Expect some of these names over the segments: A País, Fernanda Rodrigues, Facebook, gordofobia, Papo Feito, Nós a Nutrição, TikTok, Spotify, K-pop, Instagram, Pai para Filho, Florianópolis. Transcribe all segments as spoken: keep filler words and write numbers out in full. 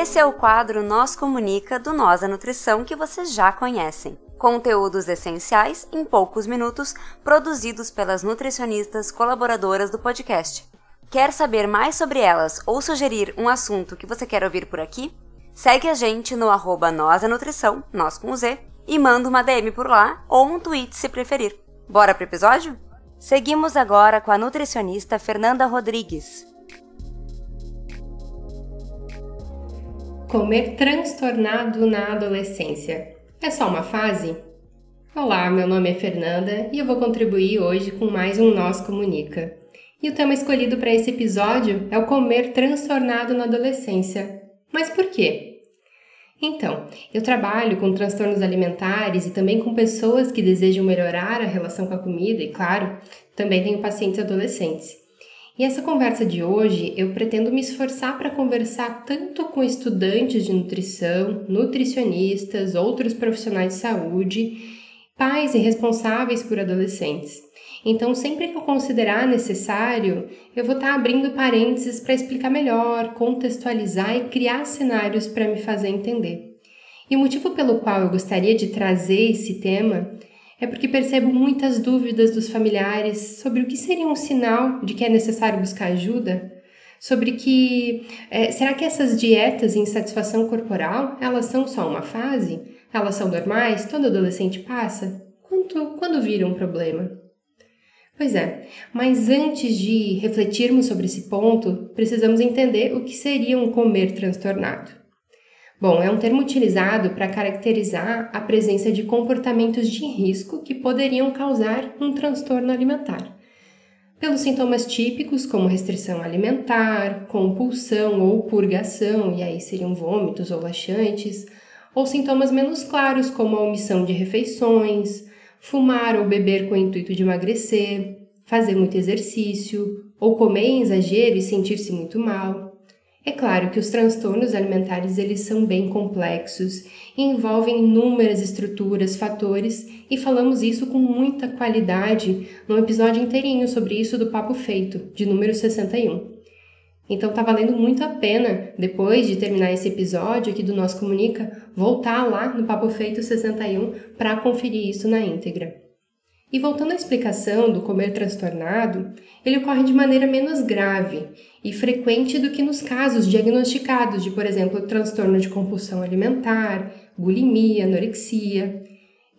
Esse é o quadro Nós Comunica do Nós a Nutrição que vocês já conhecem. Conteúdos essenciais em poucos minutos, produzidos pelas nutricionistas colaboradoras do podcast. Quer saber mais sobre elas ou sugerir um assunto que você quer ouvir por aqui? Segue a gente no arroba Nós a Nutrição, nós com Z, e manda uma D M por lá ou um tweet se preferir. Bora pro episódio? Seguimos agora com a nutricionista Fernanda Rodrigues. Comer transtornado na adolescência. É só uma fase? Olá, meu nome é Fernanda e eu vou contribuir hoje com mais um Nós Comunica. E o tema escolhido para esse episódio é o comer transtornado na adolescência. Mas por quê? Então, eu trabalho com transtornos alimentares e também com pessoas que desejam melhorar a relação com a comida e, claro, também tenho pacientes adolescentes. E essa conversa de hoje, eu pretendo me esforçar para conversar tanto com estudantes de nutrição, nutricionistas, outros profissionais de saúde, pais e responsáveis por adolescentes. Então, sempre que eu considerar necessário, eu vou estar abrindo parênteses para explicar melhor, contextualizar e criar cenários para me fazer entender. E o motivo pelo qual eu gostaria de trazer esse tema é porque percebo muitas dúvidas dos familiares sobre o que seria um sinal de que é necessário buscar ajuda, sobre que, é, será que essas dietas e insatisfação corporal, elas são só uma fase? Elas são normais? Todo adolescente passa? Quanto, quando vira um problema? Pois é, mas antes de refletirmos sobre esse ponto, precisamos entender o que seria um comer transtornado. Bom, é um termo utilizado para caracterizar a presença de comportamentos de risco que poderiam causar um transtorno alimentar, pelos sintomas típicos como restrição alimentar, compulsão ou purgação, e aí seriam vômitos ou laxantes, ou sintomas menos claros como a omissão de refeições, fumar ou beber com o intuito de emagrecer, fazer muito exercício, ou comer em exagero e sentir-se muito mal. É claro que os transtornos alimentares eles são bem complexos, envolvem inúmeras estruturas, fatores, e falamos isso com muita qualidade num episódio inteirinho sobre isso do Papo Feito, de número sessenta e um. Então tá valendo muito a pena, depois de terminar esse episódio aqui do Nós Comunica, voltar lá no Papo Feito sessenta e um para conferir isso na íntegra. E voltando à explicação do comer transtornado, ele ocorre de maneira menos grave e frequente do que nos casos diagnosticados de, por exemplo, transtorno de compulsão alimentar, bulimia, anorexia.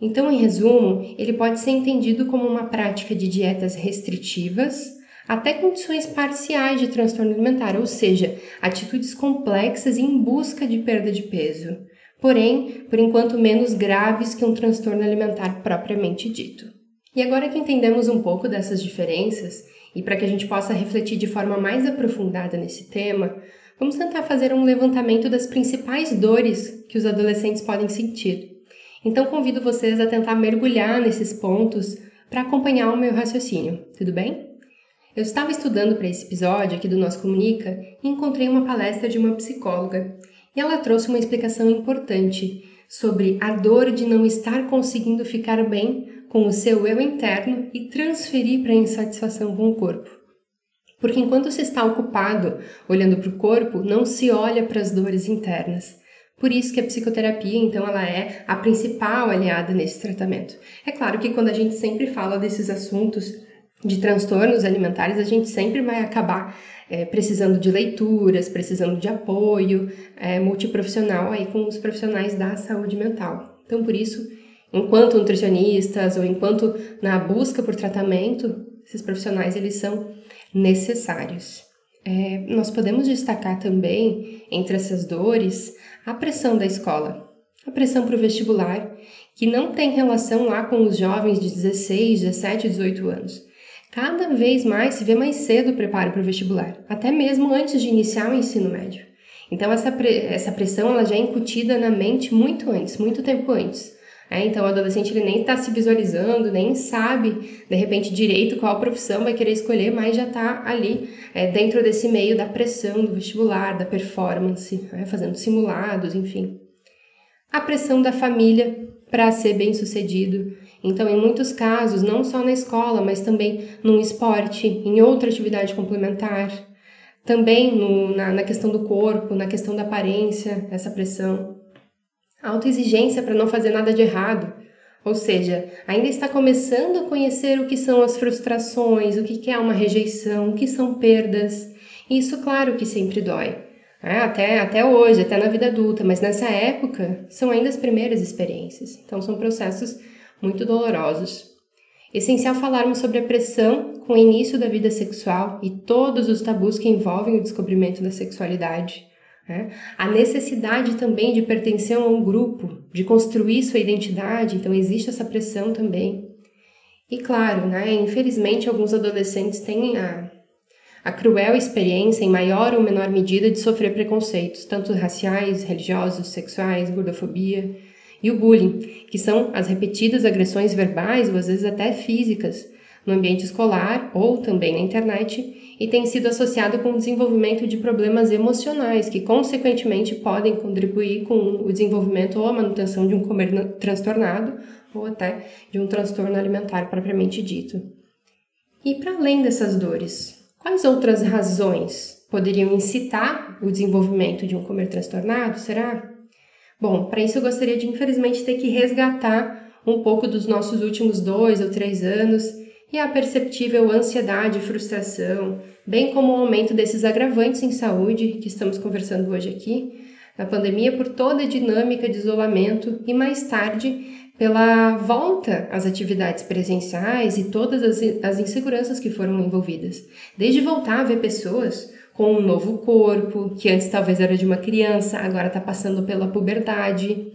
Então, em resumo, ele pode ser entendido como uma prática de dietas restritivas, até condições parciais de transtorno alimentar, ou seja, atitudes complexas em busca de perda de peso, porém, por enquanto, menos graves que um transtorno alimentar propriamente dito. E agora que entendemos um pouco dessas diferenças, e para que a gente possa refletir de forma mais aprofundada nesse tema, vamos tentar fazer um levantamento das principais dores que os adolescentes podem sentir. Então convido vocês a tentar mergulhar nesses pontos para acompanhar o meu raciocínio, tudo bem? Eu estava estudando para esse episódio aqui do Nós Comunica e encontrei uma palestra de uma psicóloga, e ela trouxe uma explicação importante sobre a dor de não estar conseguindo ficar bem com o seu eu interno e transferir para a insatisfação com o corpo. Porque enquanto se está ocupado olhando para o corpo, não se olha para as dores internas. Por isso que a psicoterapia, então, ela é a principal aliada nesse tratamento. É claro que quando a gente sempre fala desses assuntos de transtornos alimentares, a gente sempre vai acabar é, precisando de leituras, precisando de apoio é, multiprofissional aí com os profissionais da saúde mental. Então, por isso, enquanto nutricionistas ou enquanto na busca por tratamento, esses profissionais eles são necessários. É, nós podemos destacar também, entre essas dores, a pressão da escola, a pressão para o vestibular, que não tem relação lá com os jovens de dezesseis, dezessete, dezoito anos. Cada vez mais se vê mais cedo o preparo para o vestibular, até mesmo antes de iniciar o ensino médio. Então essa, pre- essa pressão ela já é incutida na mente muito antes, muito tempo antes. É, então o adolescente ele nem está se visualizando, nem sabe de repente direito qual profissão vai querer escolher, mas já está ali é, dentro desse meio da pressão do vestibular, da performance, é, fazendo simulados, enfim. A pressão da família para ser bem sucedido. Então em muitos casos, não só na escola, mas também num esporte, em outra atividade complementar. Também no, na, na questão do corpo, na questão da aparência, essa pressão. Autoexigência para não fazer nada de errado. Ou seja, ainda está começando a conhecer o que são as frustrações, o que é uma rejeição, o que são perdas. Isso, claro que sempre dói, é, até, até hoje, até na vida adulta, mas nessa época são ainda as primeiras experiências. Então são processos muito dolorosos. Essencial falarmos sobre a pressão com o início da vida sexual e todos os tabus que envolvem o descobrimento da sexualidade. É, a necessidade também de pertencer a um grupo, de construir sua identidade, então existe essa pressão também. E claro, né, infelizmente alguns adolescentes têm a, a cruel experiência, em maior ou menor medida, de sofrer preconceitos, tanto raciais, religiosos, sexuais, gordofobia e o bullying, que são as repetidas agressões verbais ou às vezes até físicas, no ambiente escolar ou também na internet, e tem sido associado com o desenvolvimento de problemas emocionais que, consequentemente, podem contribuir com o desenvolvimento ou a manutenção de um comer transtornado ou até de um transtorno alimentar propriamente dito. E para além dessas dores, quais outras razões poderiam incitar o desenvolvimento de um comer transtornado, será? Bom, para isso eu gostaria de, infelizmente, ter que resgatar um pouco dos nossos últimos dois ou três anos e a perceptível ansiedade e frustração, bem como o aumento desses agravantes em saúde que estamos conversando hoje aqui, na pandemia por toda a dinâmica de isolamento e mais tarde pela volta às atividades presenciais e todas as, as inseguranças que foram envolvidas. Desde voltar a ver pessoas com um novo corpo, que antes talvez era de uma criança, agora está passando pela puberdade,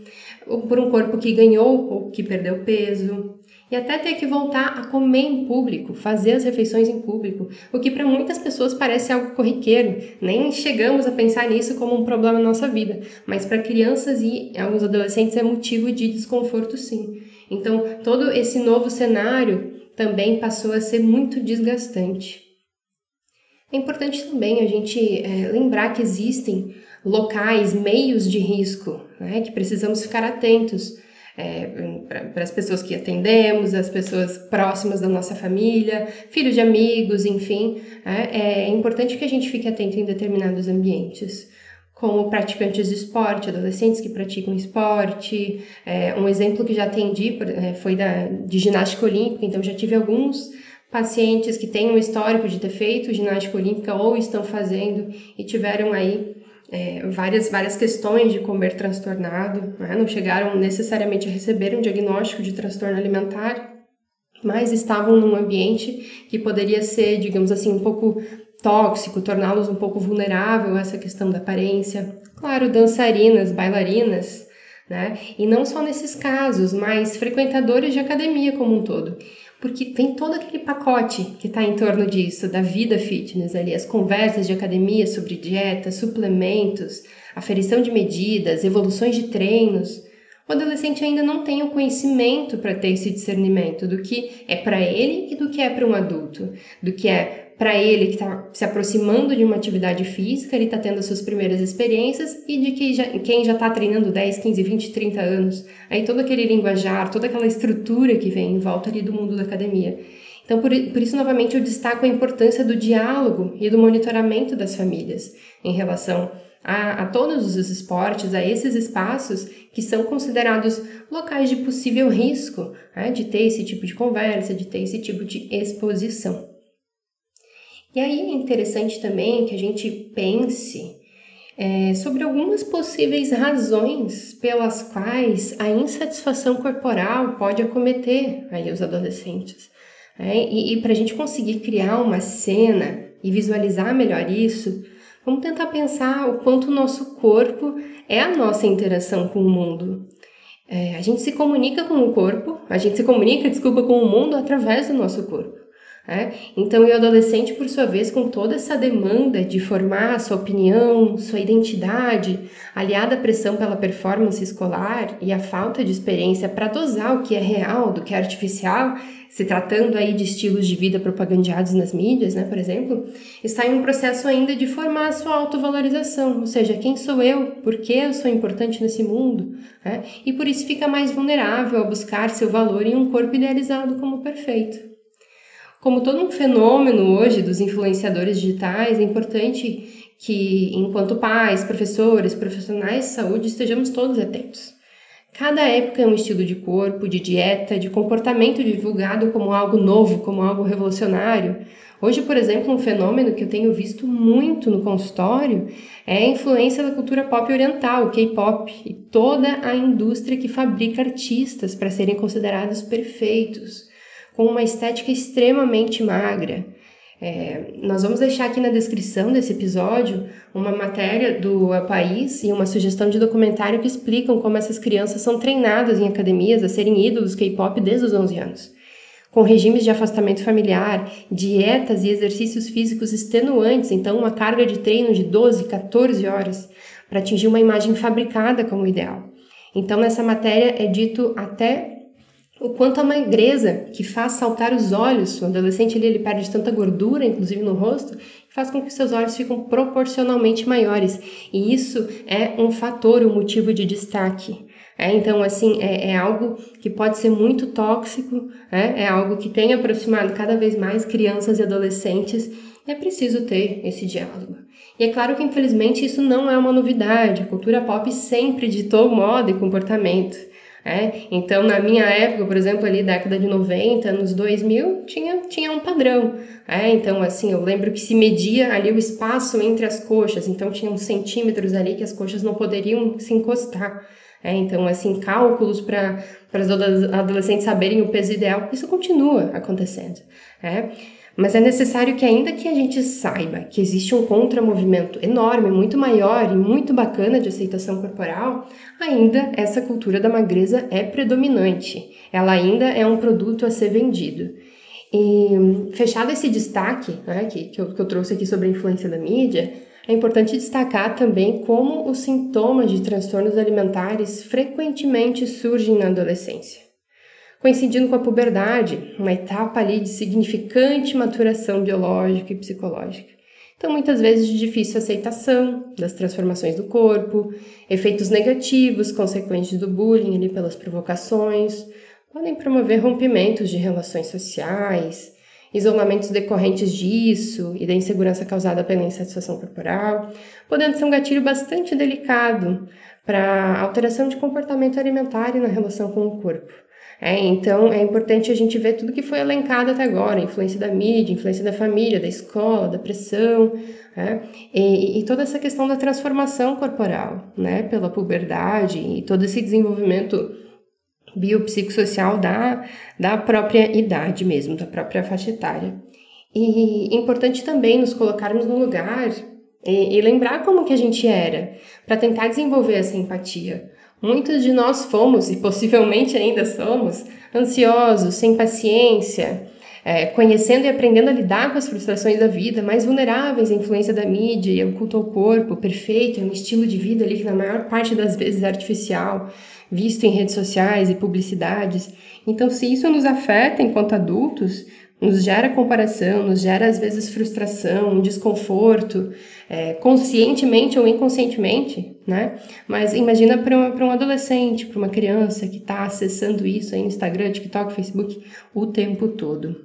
ou por um corpo que ganhou ou que perdeu peso, e até ter que voltar a comer em público, fazer as refeições em público, o que para muitas pessoas parece algo corriqueiro, nem chegamos a pensar nisso como um problema na nossa vida, mas para crianças e alguns adolescentes é motivo de desconforto sim. Então todo esse novo cenário também passou a ser muito desgastante. É importante também a gente é, lembrar que existem locais, meios de risco, né, que precisamos ficar atentos. É, para as pessoas que atendemos, as pessoas próximas da nossa família, filhos de amigos, enfim, é, é importante que a gente fique atento em determinados ambientes, como praticantes de esporte, adolescentes que praticam esporte. É, um exemplo que já atendi foi da, de ginástica olímpica, então já tive alguns pacientes que têm um histórico de ter feito ginástica olímpica ou estão fazendo e tiveram aí É, várias, várias questões de comer transtornado, né? Não chegaram necessariamente a receber um diagnóstico de transtorno alimentar, mas estavam num ambiente que poderia ser, digamos assim, um pouco tóxico, torná-los um pouco vulnerável a essa questão da aparência. Claro, dançarinas, bailarinas, né? E não só nesses casos, mas frequentadores de academia como um todo. Porque tem todo aquele pacote que está em torno disso, da vida fitness ali, as conversas de academia sobre dieta, suplementos, aferição de medidas, evoluções de treinos. O adolescente ainda não tem o conhecimento para ter esse discernimento do que é para ele e do que é para um adulto, do que é para ele que está se aproximando de uma atividade física, ele está tendo as suas primeiras experiências, e de que já, quem já está treinando dez, quinze, vinte, trinta anos. Aí todo aquele linguajar, toda aquela estrutura que vem em volta ali do mundo da academia. Então, por, por isso, novamente, eu destaco a importância do diálogo e do monitoramento das famílias em relação a, a todos os esportes, a esses espaços que são considerados locais de possível risco, né, de ter esse tipo de conversa, de ter esse tipo de exposição. E aí é interessante também que a gente pense é, sobre algumas possíveis razões pelas quais a insatisfação corporal pode acometer aí os adolescentes. Né? E, e para a gente conseguir criar uma cena e visualizar melhor isso, vamos tentar pensar o quanto o nosso corpo é a nossa interação com o mundo. É, a gente se comunica com o corpo, a gente se comunica, desculpa, com o mundo através do nosso corpo. É? Então, e o adolescente, por sua vez, com toda essa demanda de formar sua opinião, sua identidade, aliada à pressão pela performance escolar e à falta de experiência para dosar o que é real do que é artificial, se tratando aí de estilos de vida propagandeados nas mídias, né, por exemplo, está em um processo ainda de formar sua autovalorização, ou seja, quem sou eu, por que eu sou importante nesse mundo, é? E por isso fica mais vulnerável a buscar seu valor em um corpo idealizado como perfeito. Como todo um fenômeno hoje dos influenciadores digitais, é importante que, enquanto pais, professores, profissionais de saúde, estejamos todos atentos. Cada época é um estilo de corpo, de dieta, de comportamento divulgado como algo novo, como algo revolucionário. Hoje, por exemplo, um fenômeno que eu tenho visto muito no consultório é a influência da cultura pop oriental, o K-pop, e toda a indústria que fabrica artistas para serem considerados perfeitos, com uma estética extremamente magra. É, nós vamos deixar aqui na descrição desse episódio uma matéria do A País e uma sugestão de documentário que explicam como essas crianças são treinadas em academias a serem ídolos K-pop desde os onze anos, com regimes de afastamento familiar, dietas e exercícios físicos extenuantes, então uma carga de treino de doze, catorze horas para atingir uma imagem fabricada como ideal. Então nessa matéria é dito até o quanto a magreza que faz saltar os olhos. O adolescente ele, ele perde tanta gordura, inclusive no rosto, que faz com que seus olhos ficam proporcionalmente maiores. E isso é um fator, um motivo de destaque. É, então, assim, é, é algo que pode ser muito tóxico, é, é algo que tem aproximado cada vez mais crianças e adolescentes. É preciso ter esse diálogo. E é claro que, infelizmente, isso não é uma novidade. A cultura pop sempre ditou moda e comportamento. É, então, na minha época, por exemplo, ali década de noventa, anos dois mil, tinha, tinha um padrão. É, então, assim, eu lembro que se media ali o espaço entre as coxas. Então, tinha uns centímetros ali que as coxas não poderiam se encostar. É, então, assim, cálculos para as adolescentes saberem o peso ideal. Isso continua acontecendo. É. Mas é necessário que, ainda que a gente saiba que existe um contramovimento enorme, muito maior e muito bacana de aceitação corporal, ainda essa cultura da magreza é predominante. Ela ainda é um produto a ser vendido. E fechado esse destaque, né, que, que, eu, que eu trouxe aqui sobre a influência da mídia, é importante destacar também como os sintomas de transtornos alimentares frequentemente surgem na adolescência, coincidindo com a puberdade, uma etapa ali de significante maturação biológica e psicológica. Então, muitas vezes, de difícil aceitação das transformações do corpo, efeitos negativos consequentes do bullying ali pelas provocações, podem promover rompimentos de relações sociais, isolamentos decorrentes disso e da insegurança causada pela insatisfação corporal, podendo ser um gatilho bastante delicado para alteração de comportamento alimentar e na relação com o corpo. É, então, é importante a gente ver tudo que foi elencado até agora, a influência da mídia, a influência da família, da escola, da pressão, é, e, e toda essa questão da transformação corporal, né, pela puberdade e todo esse desenvolvimento biopsicossocial da, da própria idade mesmo, da própria faixa etária. E é importante também nos colocarmos no lugar e, e lembrar como que a gente era, para tentar desenvolver essa empatia. Muitos de nós fomos, e possivelmente ainda somos, ansiosos, sem paciência, é, conhecendo e aprendendo a lidar com as frustrações da vida, mais vulneráveis à influência da mídia e ao culto ao corpo perfeito, é um estilo de vida ali que na maior parte das vezes é artificial, visto em redes sociais e publicidades. Então, se isso nos afeta enquanto adultos, nos gera comparação, nos gera às vezes frustração, desconforto, é, conscientemente ou inconscientemente, né? Mas imagina para um adolescente, para uma criança que está acessando isso aí no Instagram, TikTok, Facebook o tempo todo.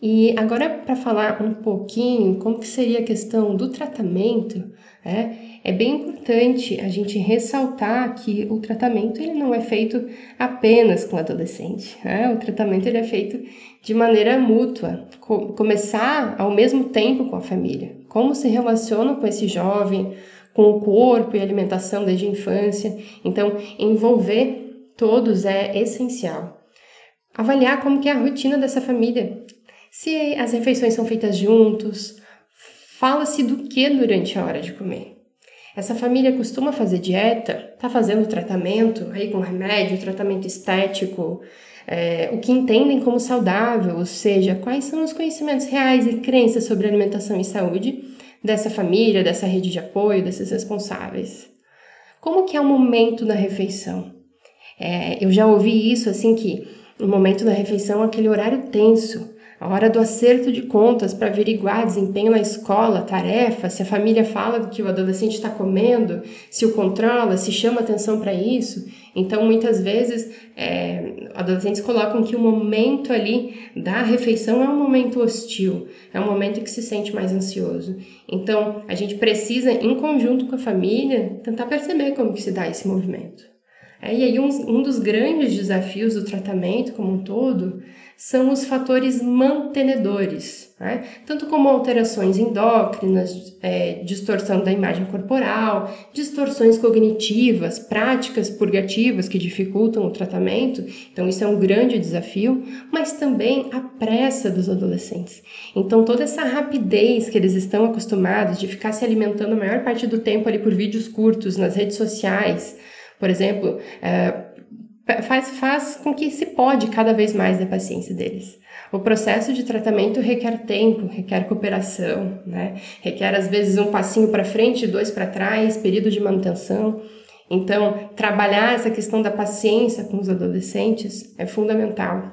E agora para falar um pouquinho como que seria a questão do tratamento, é, é bem importante a gente ressaltar que o tratamento ele não é feito apenas com o adolescente, né? O tratamento ele é feito de maneira mútua, co- começar ao mesmo tempo com a família, como se relacionam com esse jovem, com o corpo e alimentação desde a infância. Então, envolver todos é essencial. Avaliar como que é a rotina dessa família, se as refeições são feitas juntos, fala-se do que durante a hora de comer. Essa família costuma fazer dieta, está fazendo tratamento aí com remédio, tratamento estético, é, o que entendem como saudável, ou seja, quais são os conhecimentos reais e crenças sobre alimentação e saúde dessa família, dessa rede de apoio, desses responsáveis. Como que é o momento da refeição? É, eu já ouvi isso, assim, que o momento da refeição é aquele horário tenso, a hora do acerto de contas para averiguar desempenho na escola, tarefa, se a família fala do que o adolescente está comendo, se o controla, se chama atenção para isso. Então, muitas vezes, é, adolescentes colocam que o momento ali da refeição é um momento hostil, é um momento que se sente mais ansioso. Então, a gente precisa, em conjunto com a família, tentar perceber como que se dá esse movimento. É, e aí, um, um dos grandes desafios do tratamento como um todo são os fatores mantenedores, né? Tanto como alterações endócrinas, é, distorção da imagem corporal, distorções cognitivas, práticas purgativas que dificultam o tratamento. Então, isso é um grande desafio, mas também a pressa dos adolescentes. Então, toda essa rapidez que eles estão acostumados de ficar se alimentando a maior parte do tempo ali por vídeos curtos nas redes sociais, por exemplo, é, faz, faz com que se pode cada vez mais da paciência deles. O processo de tratamento requer tempo, requer cooperação, né? Requer, às vezes, um passinho para frente, dois para trás, período de manutenção. Então, trabalhar essa questão da paciência com os adolescentes é fundamental.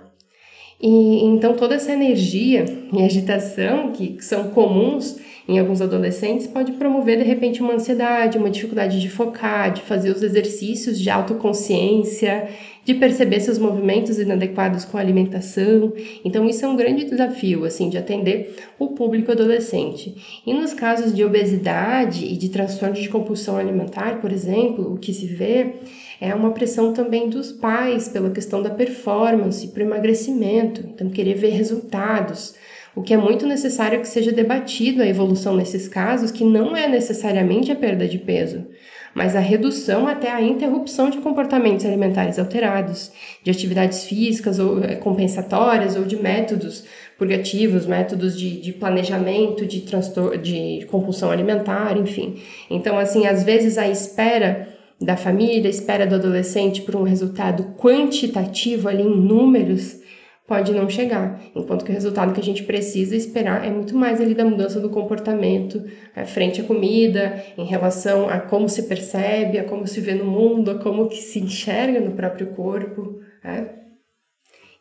E então, toda essa energia e agitação que, que são comuns em alguns adolescentes, pode promover, de repente, uma ansiedade, uma dificuldade de focar, de fazer os exercícios de autoconsciência, de perceber seus movimentos inadequados com a alimentação. Então, isso é um grande desafio, assim, de atender o público adolescente. E nos casos de obesidade e de transtorno de compulsão alimentar, por exemplo, o que se vê é uma pressão também dos pais pela questão da performance, para o emagrecimento, então querer ver resultados. O que é muito necessário que seja debatido a evolução nesses casos, que não é necessariamente a perda de peso, mas a redução até a interrupção de comportamentos alimentares alterados, de atividades físicas ou compensatórias ou de métodos purgativos, métodos de, de planejamento, de, transtor- de compulsão alimentar, enfim. Então, assim, às vezes a espera da família, a espera do adolescente por um resultado quantitativo ali em números, pode não chegar, enquanto que o resultado que a gente precisa esperar é muito mais ali da mudança do comportamento, é, frente à comida, em relação a como se percebe, a como se vê no mundo, a como que se enxerga no próprio corpo, é.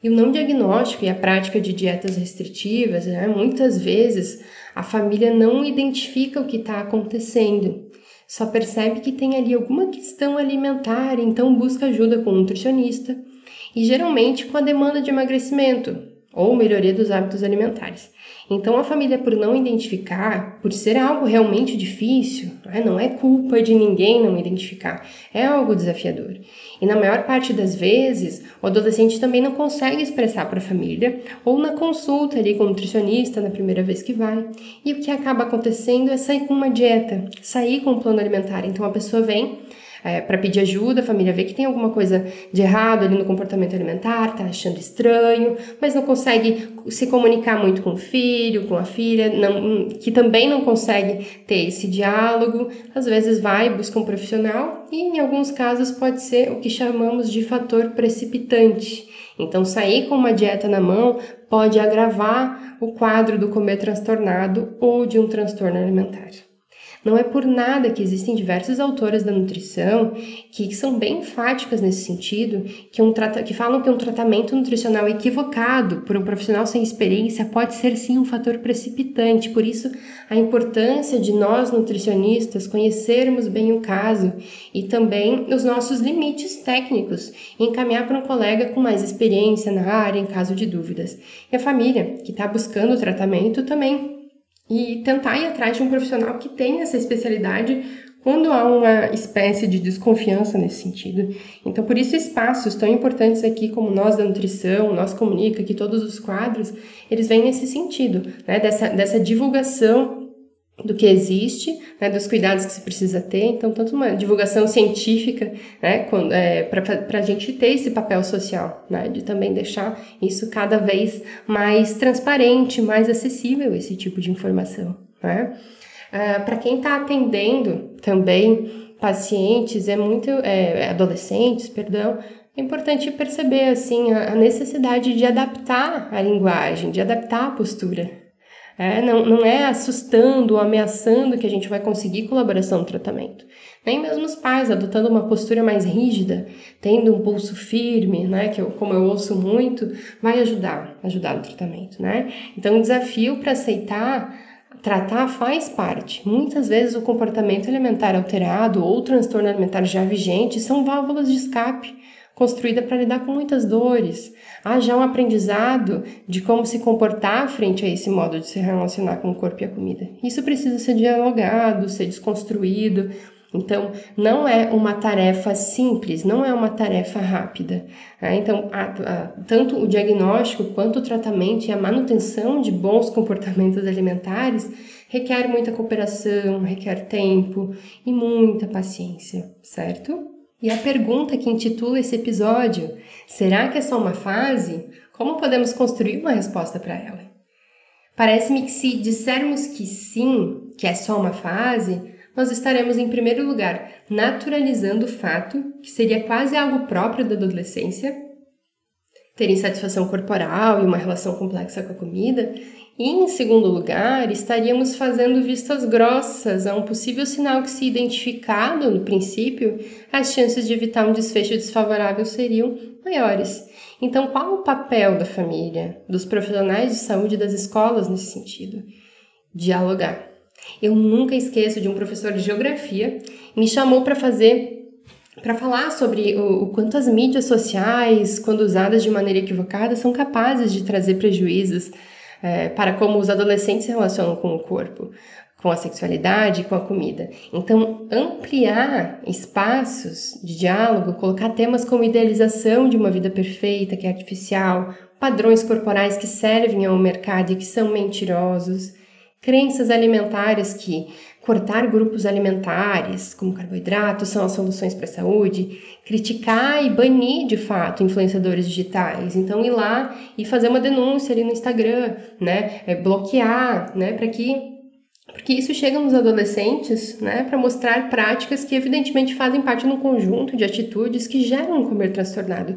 E o não diagnóstico e a prática de dietas restritivas, né, muitas vezes a família não identifica o que está acontecendo, só percebe que tem ali alguma questão alimentar, então busca ajuda com um nutricionista, e geralmente com a demanda de emagrecimento ou melhoria dos hábitos alimentares. Então, a família, por não identificar, por ser algo realmente difícil, não é culpa de ninguém não identificar, é algo desafiador. E na maior parte das vezes, o adolescente também não consegue expressar para a família, ou na consulta ali com o nutricionista na primeira vez que vai. E o que acaba acontecendo é sair com uma dieta, sair com um plano alimentar. Então, a pessoa vem É, para pedir ajuda, a família vê que tem alguma coisa de errado ali no comportamento alimentar, tá achando estranho, mas não consegue se comunicar muito com o filho, com a filha, não, que também não consegue ter esse diálogo. Às vezes vai, busca um profissional e em alguns casos pode ser o que chamamos de fator precipitante. Então, sair com uma dieta na mão pode agravar o quadro do comer transtornado ou de um transtorno alimentar. Não é por nada que existem diversas autoras da nutrição que são bem enfáticas nesse sentido, que, um trata- que falam que um tratamento nutricional equivocado por um profissional sem experiência pode ser sim um fator precipitante. Por isso, a importância de nós nutricionistas conhecermos bem o caso e também os nossos limites técnicos e encaminhar para um colega com mais experiência na área em caso de dúvidas. E a família que está buscando o tratamento também. E tentar ir atrás de um profissional que tenha essa especialidade quando há uma espécie de desconfiança nesse sentido. Então, por isso, espaços tão importantes aqui como Nós da Nutrição, Nós Comunica, que todos os quadros, eles vêm nesse sentido, né? Dessa, dessa divulgação do que existe, né? Dos cuidados que se precisa ter. Então, tanto uma divulgação científica, né? Quando, é, para a gente ter esse papel social, né? De também deixar isso cada vez mais transparente, mais acessível, esse tipo de informação, né? Ah, para quem está atendendo também pacientes, é muito é, adolescentes, perdão, é importante perceber assim, a necessidade de adaptar a linguagem, de adaptar a postura. É, não, não é assustando ou ameaçando que a gente vai conseguir colaboração no tratamento. Nem mesmo os pais, adotando uma postura mais rígida, tendo um pulso firme, né, que eu, como eu ouço muito, vai ajudar, ajudar no tratamento, né? Então, o desafio para aceitar tratar faz parte. Muitas vezes o comportamento alimentar alterado ou o transtorno alimentar já vigente são válvulas de escape, construída para lidar com muitas dores. Há já um aprendizado de como se comportar frente a esse modo de se relacionar com o corpo e a comida. Isso precisa ser dialogado, ser desconstruído. Então, não é uma tarefa simples, não é uma tarefa rápida. Né? Então, a, a, tanto o diagnóstico quanto o tratamento e a manutenção de bons comportamentos alimentares requer muita cooperação, requer tempo e muita paciência, certo? E a pergunta que intitula esse episódio, será que é só uma fase? Como podemos construir uma resposta para ela? Parece-me que se dissermos que sim, que é só uma fase, nós estaremos em primeiro lugar naturalizando o fato, que seria quase algo próprio da adolescência, ter insatisfação corporal e uma relação complexa com a comida, e em segundo lugar, estaríamos fazendo vistas grossas a um possível sinal que, se identificado no princípio, as chances de evitar um desfecho desfavorável seriam maiores. Então, qual o papel da família, dos profissionais de saúde e das escolas nesse sentido? Dialogar. Eu nunca esqueço de um professor de geografia que me chamou para fazer... para falar sobre o, o quanto as mídias sociais, quando usadas de maneira equivocada, são capazes de trazer prejuízos é, para como os adolescentes se relacionam com o corpo, com a sexualidade, com a comida. Então, ampliar espaços de diálogo, colocar temas como idealização de uma vida perfeita, que é artificial, padrões corporais que servem ao mercado e que são mentirosos, crenças alimentares que cortar grupos alimentares, como carboidratos, são as soluções para a saúde, criticar e banir, de fato, influenciadores digitais. Então, ir lá e fazer uma denúncia ali no Instagram, né? É, bloquear, né? Para que... Porque isso chega nos adolescentes, né? Para mostrar práticas que, evidentemente, fazem parte de um conjunto de atitudes que geram um comer transtornado.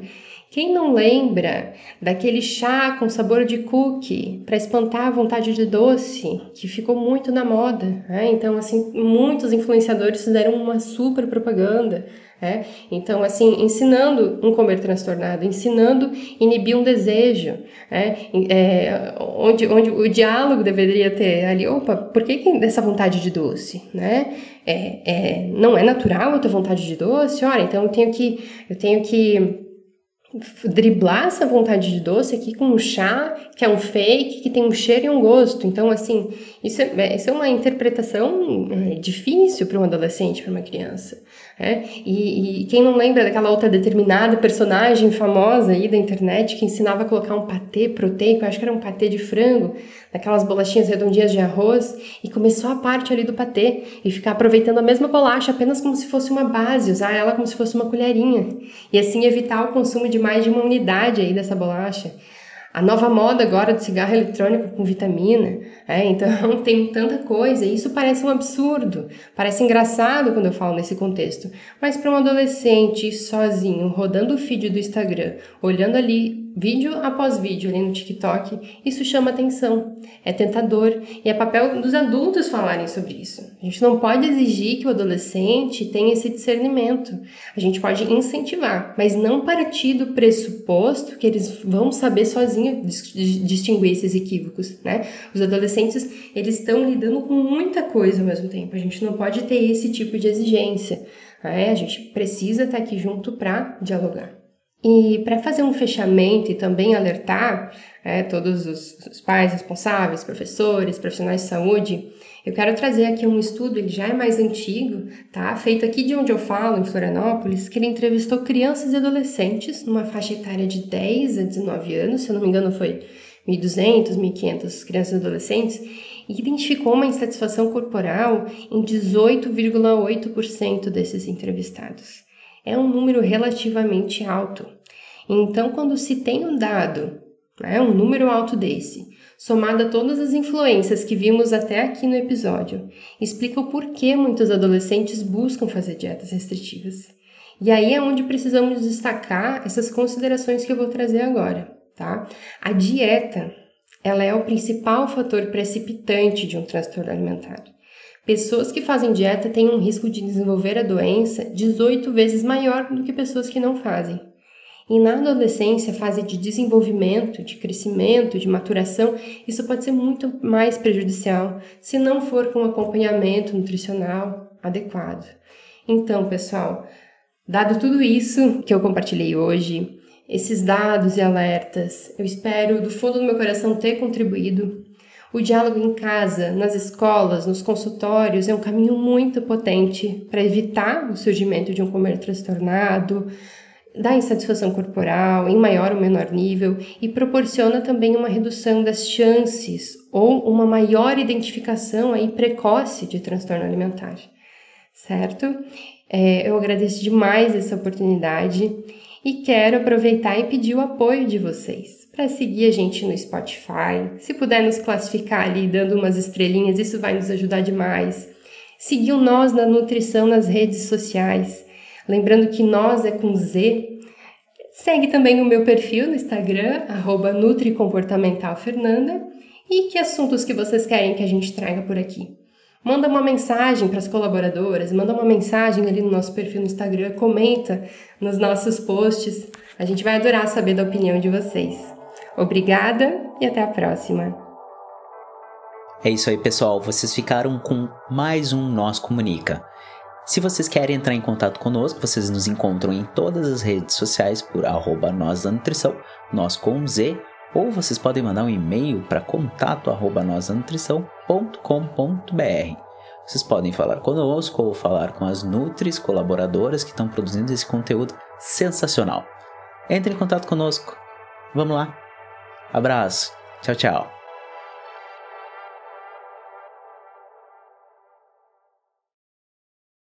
Quem não lembra daquele chá com sabor de cookie para espantar a vontade de doce, que ficou muito na moda, né? Então, assim, muitos influenciadores fizeram uma super propaganda, né? Então, assim, ensinando um comer transtornado, ensinando inibir um desejo, né? É, onde, onde o diálogo deveria ter ali, opa, por que, que essa vontade de doce, né? É, é, não é natural a tua vontade de doce? Ora, então eu tenho que... Eu tenho que driblar essa vontade de doce aqui com um chá, que é um fake, que tem um cheiro e um gosto. Então, assim, isso é, isso é uma interpretação é, difícil para um adolescente, para uma criança. É? E, e quem não lembra daquela outra determinada personagem famosa aí da internet que ensinava a colocar um patê proteico, acho que era um patê de frango, daquelas bolachinhas redondinhas de arroz, e começou a parte ali do patê e ficar aproveitando a mesma bolacha apenas como se fosse uma base, usar ela como se fosse uma colherinha, e assim evitar o consumo de mais de uma unidade aí dessa bolacha. A nova moda agora do cigarro eletrônico com vitamina, é, então tem tanta coisa, e isso parece um absurdo, parece engraçado quando eu falo nesse contexto, mas para um adolescente sozinho, rodando o feed do Instagram, olhando ali vídeo após vídeo ali no TikTok, isso chama atenção, é tentador, e é papel dos adultos falarem sobre isso. A gente não pode exigir que o adolescente tenha esse discernimento, a gente pode incentivar, mas não partir do pressuposto que eles vão saber sozinhos distinguir esses equívocos, né? Os adolescentes, eles estão lidando com muita coisa ao mesmo tempo, a gente não pode ter esse tipo de exigência, né? A gente precisa estar aqui junto para dialogar. E para fazer um fechamento e também alertar é, todos os, os pais responsáveis, professores, profissionais de saúde, eu quero trazer aqui um estudo, ele já é mais antigo, tá? Feito aqui de onde eu falo, em Florianópolis, que ele entrevistou crianças e adolescentes numa faixa etária de dez a dezenove anos, se eu não me engano foi mil e duzentas, mil e quinhentas crianças e adolescentes, e identificou uma insatisfação corporal em dezoito vírgula oito por cento desses entrevistados. É um número relativamente alto. Então, quando se tem um dado, né, um número alto desse, somado a todas as influências que vimos até aqui no episódio, explica o porquê muitos adolescentes buscam fazer dietas restritivas. E aí é onde precisamos destacar essas considerações que eu vou trazer agora, tá? A dieta, ela é o principal fator precipitante de um transtorno alimentar. Pessoas que fazem dieta têm um risco de desenvolver a doença dezoito vezes maior do que pessoas que não fazem. E na adolescência, a fase de desenvolvimento, de crescimento, de maturação, isso pode ser muito mais prejudicial se não for com acompanhamento nutricional adequado. Então, pessoal, dado tudo isso que eu compartilhei hoje, esses dados e alertas, eu espero do fundo do meu coração ter contribuído. O diálogo em casa, nas escolas, nos consultórios é um caminho muito potente para evitar o surgimento de um comer transtornado, da insatisfação corporal em maior ou menor nível e proporciona também uma redução das chances ou uma maior identificação aí precoce de transtorno alimentar, certo? É, eu agradeço demais essa oportunidade e quero aproveitar e pedir o apoio de vocês para seguir a gente no Spotify. Se puder nos classificar ali dando umas estrelinhas, isso vai nos ajudar demais. Seguir o Nós na Nutrição nas redes sociais. Lembrando que Nós é com Z. Segue também o meu perfil no Instagram, arroba nutricomportamentalfernanda, e que assuntos que vocês querem que a gente traga por aqui. Manda uma mensagem para as colaboradoras, manda uma mensagem ali no nosso perfil no Instagram, comenta nos nossos posts. A gente vai adorar saber da opinião de vocês. Obrigada e até a próxima. É isso aí, pessoal. Vocês ficaram com mais um Nós Comunica. Se vocês querem entrar em contato conosco, vocês nos encontram em todas as redes sociais por arroba Nós da Nutrição, nós com Z, ou vocês podem mandar um e-mail para contato arroba nós da nutrição ponto com ponto b r. Vocês podem falar conosco ou falar com as Nutris colaboradoras que estão produzindo esse conteúdo sensacional. Entre em contato conosco. Vamos lá. Abraço. Tchau, tchau.